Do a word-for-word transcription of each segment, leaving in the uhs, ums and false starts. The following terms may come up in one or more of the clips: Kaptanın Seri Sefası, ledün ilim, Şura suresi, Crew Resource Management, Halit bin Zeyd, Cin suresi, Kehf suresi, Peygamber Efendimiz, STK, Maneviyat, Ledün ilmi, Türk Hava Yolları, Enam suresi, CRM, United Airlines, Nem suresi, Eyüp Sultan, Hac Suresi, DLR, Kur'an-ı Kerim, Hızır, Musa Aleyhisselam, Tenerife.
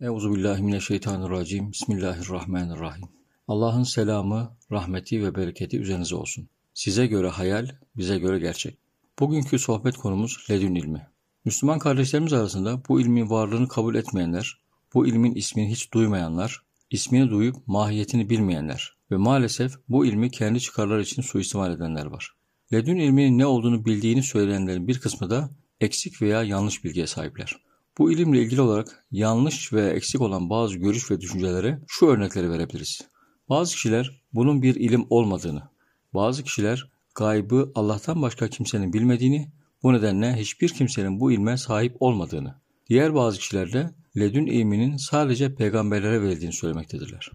Euzubillahimineşşeytanirracim. Bismillahirrahmanirrahim. Allah'ın selamı, rahmeti ve bereketi üzerinize olsun. Size göre hayal, bize göre gerçek. Bugünkü sohbet konumuz ledün ilmi. Müslüman kardeşlerimiz arasında bu ilmin varlığını kabul etmeyenler, bu ilmin ismini hiç duymayanlar, ismini duyup mahiyetini bilmeyenler ve maalesef bu ilmi kendi çıkarları için suistimal edenler var. Ledün ilminin ne olduğunu bildiğini söyleyenlerin bir kısmı da eksik veya yanlış bilgiye sahipler. Bu ilimle ilgili olarak yanlış ve eksik olan bazı görüş ve düşüncelere şu örnekleri verebiliriz. Bazı kişiler bunun bir ilim olmadığını, bazı kişiler gaybı Allah'tan başka kimsenin bilmediğini, bu nedenle hiçbir kimsenin bu ilme sahip olmadığını, diğer bazı kişiler de ledün ilminin sadece peygamberlere verildiğini söylemektedirler.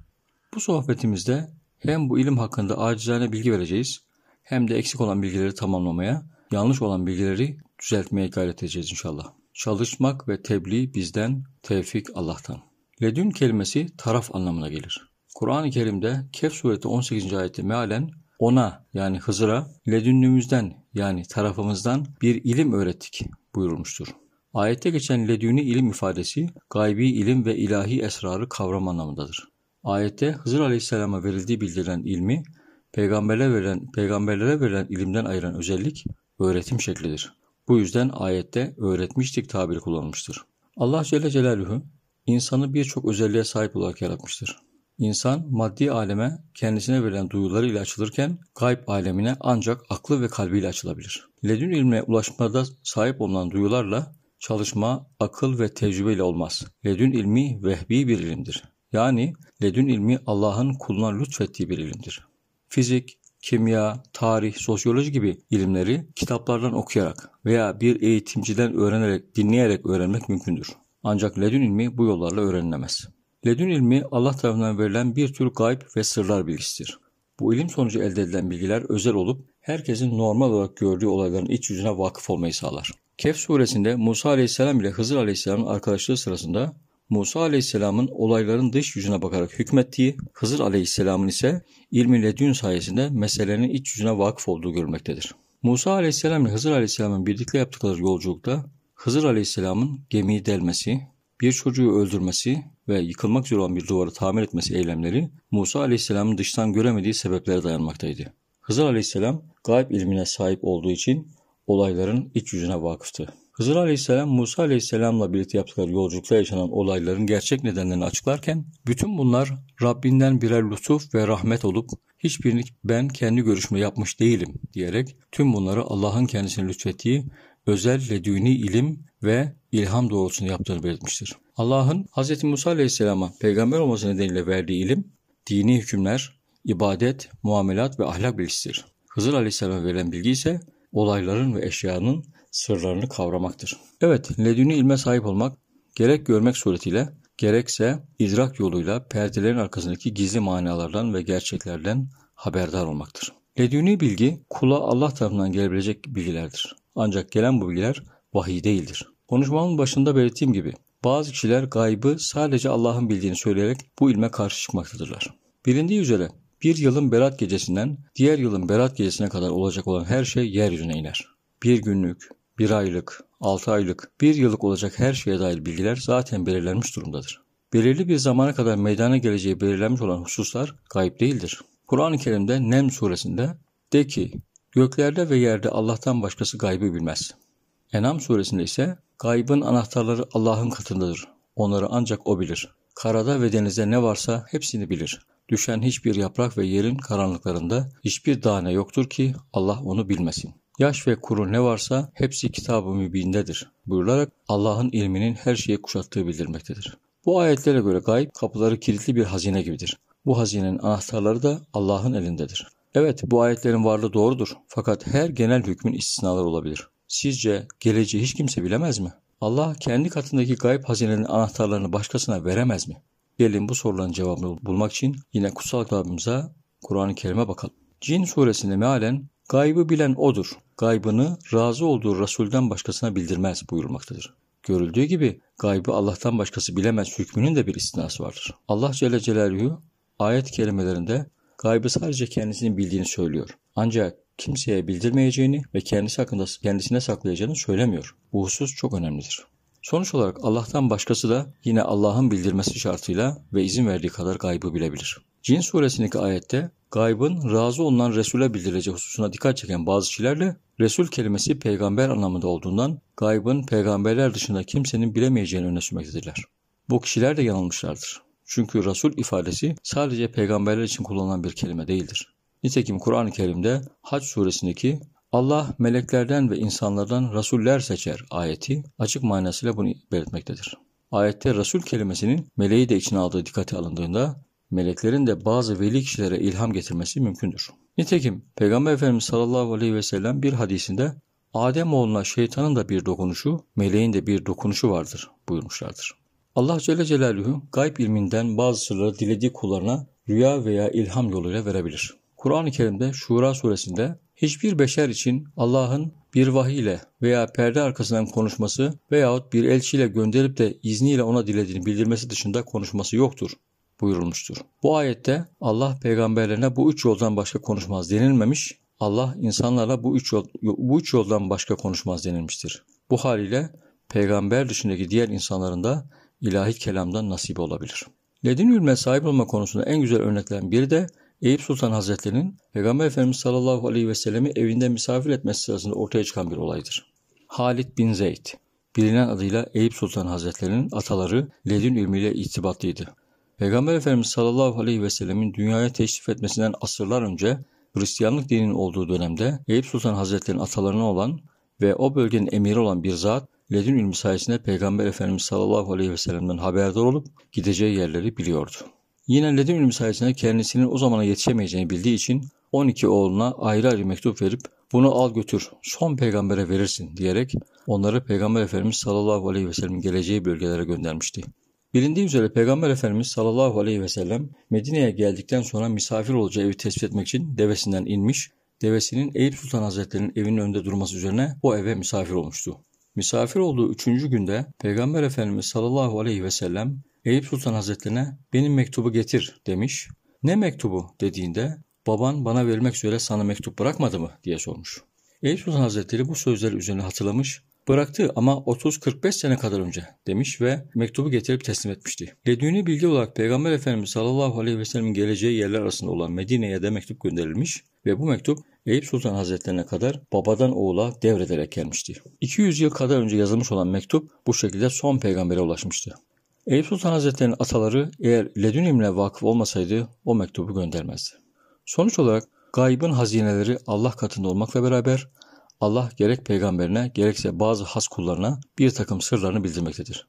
Bu sohbetimizde hem bu ilim hakkında acizane bilgi vereceğiz, hem de eksik olan bilgileri tamamlamaya, yanlış olan bilgileri düzeltmeye gayret edeceğiz inşallah. Çalışmak ve tebliğ bizden, tevfik Allah'tan. Ledün kelimesi taraf anlamına gelir. Kur'an-ı Kerim'de Kehf suresi on sekizinci ayette mealen ona yani Hızır'a ledünlüğümüzden yani tarafımızdan bir ilim öğrettik buyurulmuştur. Ayette geçen ledünü ilim ifadesi gaybi ilim ve ilahi esrarı kavram anlamındadır. Ayette Hızır Aleyhisselam'a verildiği bildirilen ilmi peygamberlere verilen, peygamberlere verilen ilimden ayıran özellik öğretim şeklidir. Bu yüzden ayette öğretmiştik tabiri kullanılmıştır. Allah Celle Celaluhu insanı birçok özelliğe sahip olarak yaratmıştır. İnsan maddi aleme kendisine verilen duyularıyla açılırken gayb alemine ancak aklı ve kalbiyle açılabilir. Ledün ilmine ulaşmada sahip olan duyularla çalışma, akıl ve tecrübeyle olmaz. Ledün ilmi vehbi bir ilimdir. Yani ledün ilmi Allah'ın kuluna lütfettiği bir ilimdir. Fizik, kimya, tarih, sosyoloji gibi ilimleri kitaplardan okuyarak veya bir eğitimciden öğrenerek, dinleyerek öğrenmek mümkündür. Ancak ledün ilmi bu yollarla öğrenilemez. Ledün ilmi Allah tarafından verilen bir tür gayb ve sırlar bilgisidir. Bu ilim sonucu elde edilen bilgiler özel olup herkesin normal olarak gördüğü olayların iç yüzüne vakıf olmayı sağlar. Kehf suresinde Musa Aleyhisselam ile Hızır Aleyhisselam'ın arkadaşlığı sırasında Musa Aleyhisselam'ın olayların dış yüzüne bakarak hükmettiği, Hızır Aleyhisselam'ın ise ilmi ledün sayesinde meselenin iç yüzüne vakıf olduğu görülmektedir. Musa Aleyhisselam ile Hızır Aleyhisselam'ın birlikte yaptıkları yolculukta Hızır Aleyhisselam'ın gemiyi delmesi, bir çocuğu öldürmesi ve yıkılmak üzere olan bir duvarı tamir etmesi eylemleri Musa Aleyhisselam'ın dıştan göremediği sebeplere dayanmaktaydı. Hızır Aleyhisselam gayb ilmine sahip olduğu için olayların iç yüzüne vakıftı. Hızır Aleyhisselam, Musa Aleyhisselam'la birlikte yaptıkları yolculukta yaşanan olayların gerçek nedenlerini açıklarken bütün bunlar Rabbinden birer lütuf ve rahmet olup hiçbirini ben kendi görüşme yapmış değilim diyerek tüm bunları Allah'ın kendisine lütfettiği özel ledüni ilim ve ilham doğrultusunda yaptığını belirtmiştir. Allah'ın Hz. Musa Aleyhisselam'a peygamber olması nedeniyle verdiği ilim, dini hükümler, ibadet, muamelat ve ahlak bilgisidir. Hızır Aleyhisselam'a verilen bilgi ise olayların ve eşyanın sırlarını kavramaktır. Evet, ledünü ilme sahip olmak gerek görmek suretiyle gerekse idrak yoluyla perdelerin arkasındaki gizli manalardan ve gerçeklerden haberdar olmaktır. Ledünü bilgi kula Allah tarafından gelebilecek bilgilerdir. Ancak gelen bu bilgiler vahiy değildir. Konuşmamın başında belirttiğim gibi bazı kişiler gaybı sadece Allah'ın bildiğini söyleyerek bu ilme karşı çıkmaktadırlar. Bilindiği üzere bir yılın berat gecesinden diğer yılın berat gecesine kadar olacak olan her şey yeryüzüne iner. Bir günlük, bir aylık, altı aylık, bir yıllık olacak her şeye dair bilgiler zaten belirlenmiş durumdadır. Belirli bir zamana kadar meydana geleceği belirlenmiş olan hususlar gayb değildir. Kur'an-ı Kerim'de Nem suresinde de ki göklerde ve yerde Allah'tan başkası gaybı bilmez. Enam suresinde ise gaybın anahtarları Allah'ın katındadır. Onları ancak O bilir. Karada ve denizde ne varsa hepsini bilir. Düşen hiçbir yaprak ve yerin karanlıklarında hiçbir tane yoktur ki Allah onu bilmesin. Yaş ve kuru ne varsa hepsi kitab-ı mübindedir buyurularak Allah'ın ilminin her şeyi kuşattığı bildirmektedir. Bu ayetlere göre gayb kapıları kilitli bir hazine gibidir. Bu hazinenin anahtarları da Allah'ın elindedir. Evet, bu ayetlerin varlığı doğrudur. Fakat her genel hükmün istisnaları olabilir. Sizce geleceği hiç kimse bilemez mi? Allah kendi katındaki gayb hazinenin anahtarlarını başkasına veremez mi? Gelin bu soruların cevabını bulmak için yine kutsal kitabımıza Kur'an-ı Kerim'e bakalım. Cin suresinde mealen gaybı bilen odur. Gaybını razı olduğu Resul'den başkasına bildirmez buyurulmaktadır. Görüldüğü gibi gaybı Allah'tan başkası bilemez hükmünün de bir istinası vardır. Allah Celle Celaluhu ayet kelimelerinde gaybı sadece kendisinin bildiğini söylüyor. Ancak kimseye bildirmeyeceğini ve kendisi hakkında kendisine saklayacağını söylemiyor. Bu husus çok önemlidir. Sonuç olarak Allah'tan başkası da yine Allah'ın bildirmesi şartıyla ve izin verdiği kadar gaybı bilebilir. Cin suresindeki ayette gaybın razı olunan Resul'e bildirileceği hususuna dikkat çeken bazı kişilerle Resul kelimesi peygamber anlamında olduğundan gaybın peygamberler dışında kimsenin bilemeyeceğini öne sürmektedirler. Bu kişiler de yanılmışlardır. Çünkü Resul ifadesi sadece peygamberler için kullanılan bir kelime değildir. Nitekim Kur'an-ı Kerim'de Hac suresindeki Allah meleklerden ve insanlardan rasuller seçer ayeti açık manasıyla bunu belirtmektedir. Ayette Resul kelimesinin meleği de içine aldığı dikkate alındığında meleklerin de bazı veli kişilere ilham getirmesi mümkündür. Nitekim Peygamber Efendimiz sallallahu aleyhi ve sellem bir hadisinde Ademoğluna şeytanın da bir dokunuşu, meleğin de bir dokunuşu vardır buyurmuşlardır. Allah Celle Celaluhu gayb ilminden bazı sırları dilediği kullarına rüya veya ilham yoluyla verebilir. Kur'an-ı Kerim'de Şura suresinde hiçbir beşer için Allah'ın bir vahiyle veya perde arkasından konuşması veyahut bir elçiyle gönderip de izniyle ona dilediğini bildirmesi dışında konuşması yoktur buyurulmuştur. Bu ayette Allah peygamberlerine bu üç yoldan başka konuşmaz denilmemiş, Allah insanlara bu üç, yol, bu üç yoldan başka konuşmaz denilmiştir. Bu haliyle peygamber dışındaki diğer insanların da ilahi kelamdan nasibi olabilir. Ledün ilme sahip olma konusunda en güzel örneklerden biri de Eyüp Sultan Hazretleri'nin Peygamber Efendimiz sallallahu aleyhi ve sellemi evinde misafir etmesi sırasında ortaya çıkan bir olaydır. Halit bin Zeyd, bilinen adıyla Eyüp Sultan Hazretleri'nin ataları Ledün ilmiyle irtibatlıydı. Peygamber Efendimiz sallallahu aleyhi ve sellemin dünyaya teşrif etmesinden asırlar önce Hristiyanlık dininin olduğu dönemde Eyüp Sultan Hazretleri'nin atalarına olan ve o bölgenin emiri olan bir zat Ledün ilmi sayesinde Peygamber Efendimiz sallallahu aleyhi ve sellem'den haberdar olup gideceği yerleri biliyordu. Yine Ledün ilmi sayesinde kendisinin o zamana yetişemeyeceğini bildiği için on iki oğluna ayrı ayrı mektup verip bunu al götür son peygambere verirsin diyerek onları Peygamber Efendimiz sallallahu aleyhi ve sellemin geleceği bölgelere göndermişti. Bilindiği üzere Peygamber Efendimiz sallallahu aleyhi ve sellem Medine'ye geldikten sonra misafir olacağı evi tespit etmek için devesinden inmiş, devesinin Eyüp Sultan Hazretleri'nin evinin önünde durması üzerine o eve misafir olmuştu. Misafir olduğu üçüncü günde Peygamber Efendimiz sallallahu aleyhi ve sellem Eyüp Sultan Hazretleri'ne benim mektubu getir demiş. Ne mektubu dediğinde baban bana vermek üzere sana mektup bırakmadı mı diye sormuş. Eyüp Sultan Hazretleri bu sözleri üzerine hatırlamış. Bıraktı ama otuz kırk beş sene kadar önce demiş ve mektubu getirip teslim etmişti. Ledün'i bilgi olarak Peygamber Efendimiz sallallahu aleyhi ve sellem'in geleceği yerler arasında olan Medine'ye de mektup gönderilmiş ve bu mektup Eyüp Sultan Hazretlerine kadar babadan oğula devrederek gelmişti. iki yüz yıl kadar önce yazılmış olan mektup bu şekilde son peygambere ulaşmıştı. Eyüp Sultan Hazretleri'nin ataları eğer Ledün ilmine vakıf olmasaydı o mektubu göndermezdi. Sonuç olarak gaybın hazineleri Allah katında olmakla beraber Allah gerek peygamberine gerekse bazı has kullarına bir takım sırlarını bildirmektedir.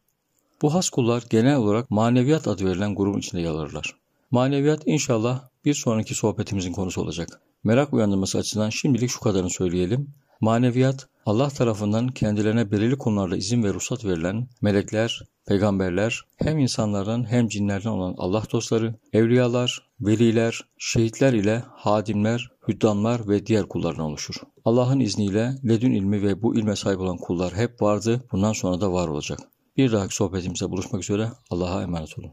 Bu has kullar genel olarak maneviyat adı verilen grubun içinde yer alırlar. Maneviyat inşallah bir sonraki sohbetimizin konusu olacak. Merak uyandırması açısından şimdilik şu kadarını söyleyelim. Maneviyat Allah tarafından kendilerine belirli konularda izin ve ruhsat verilen melekler, peygamberler, hem insanlardan hem cinlerden olan Allah dostları, evliyalar, veliler, şehitler ile hadimler, hüddamlar ve diğer kullarına oluşur. Allah'ın izniyle Ledün ilmi ve bu ilme sahip olan kullar hep vardı, bundan sonra da var olacak. Bir dahaki sohbetimizde buluşmak üzere Allah'a emanet olun.